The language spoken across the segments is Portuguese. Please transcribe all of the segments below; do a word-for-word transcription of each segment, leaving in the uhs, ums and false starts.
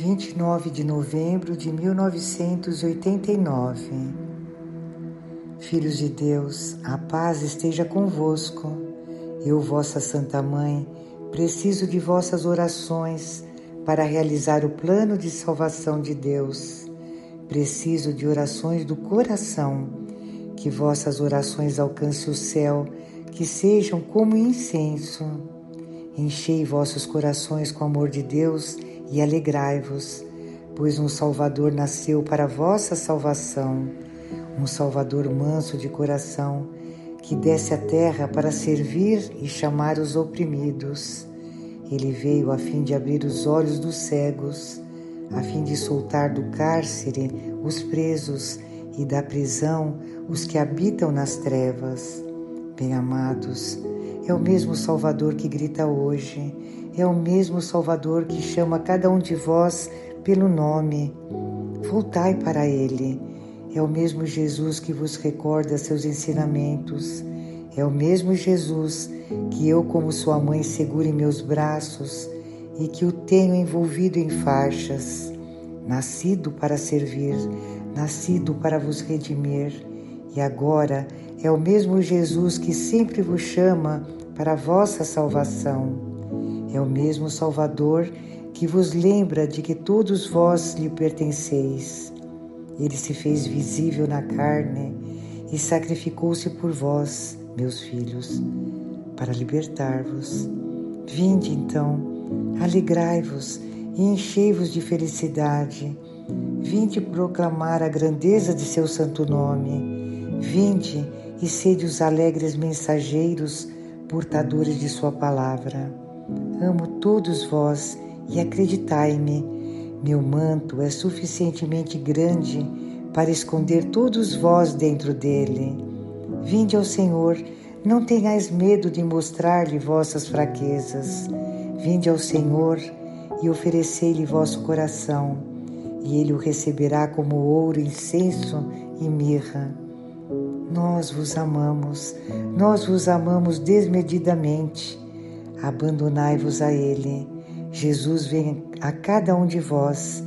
vinte e nove de novembro de mil novecentos e oitenta e nove. Filhos de Deus, a paz esteja convosco. Eu, vossa Santa Mãe, preciso de vossas orações para realizar o plano de salvação de Deus. Preciso de orações do coração, que vossas orações alcancem o céu, que sejam como incenso. Enchei vossos corações com o amor de Deus e alegrai-vos, pois um Salvador nasceu para vossa salvação, um Salvador manso de coração, que desce à terra para servir e chamar os oprimidos. Ele veio a fim de abrir os olhos dos cegos, a fim de soltar do cárcere os presos e da prisão os que habitam nas trevas. Bem-amados, é o mesmo Salvador que grita hoje, é o mesmo Salvador que chama cada um de vós pelo nome. Voltai para Ele. É o mesmo Jesus que vos recorda seus ensinamentos. É o mesmo Jesus que eu, como sua mãe, seguro em meus braços e que o tenho envolvido em faixas. Nascido para servir, nascido para vos redimir. E agora é o mesmo Jesus que sempre vos chama para a vossa salvação. É o mesmo Salvador que vos lembra de que todos vós lhe pertenceis. Ele se fez visível na carne e sacrificou-se por vós, meus filhos, para libertar-vos. Vinde, então, alegrai-vos e enchei-vos de felicidade. Vinde proclamar a grandeza de seu santo nome. Vinde e sede os alegres mensageiros, portadores de sua palavra. Amo todos vós e acreditai-me, meu manto é suficientemente grande para esconder todos vós dentro dele. Vinde ao Senhor, não tenhais medo de mostrar-lhe vossas fraquezas. Vinde ao Senhor e oferecei-lhe vosso coração, e ele o receberá como ouro, incenso e mirra. Nós vos amamos, nós vos amamos desmedidamente. Abandonai-vos a Ele. Jesus vem a cada um de vós.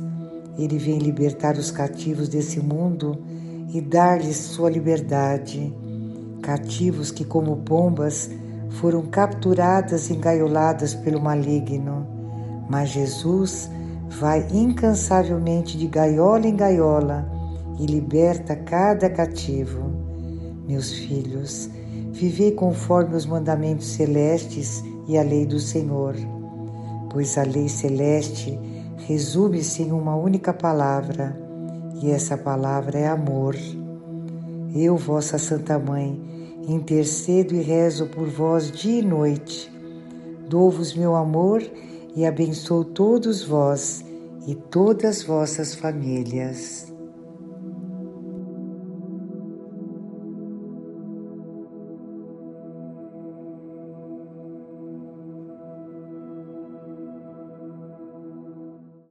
Ele vem libertar os cativos desse mundo e dar-lhes sua liberdade. Cativos que, como bombas, foram capturadas e engaioladas pelo maligno. Mas Jesus vai incansavelmente de gaiola em gaiola e liberta cada cativo. Meus filhos, vivei conforme os mandamentos celestes e a lei do Senhor, pois a lei celeste resume-se em uma única palavra, e essa palavra é amor. Eu, vossa Santa Mãe, intercedo e rezo por vós dia e noite. Dou-vos meu amor e abençoo todos vós e todas vossas famílias.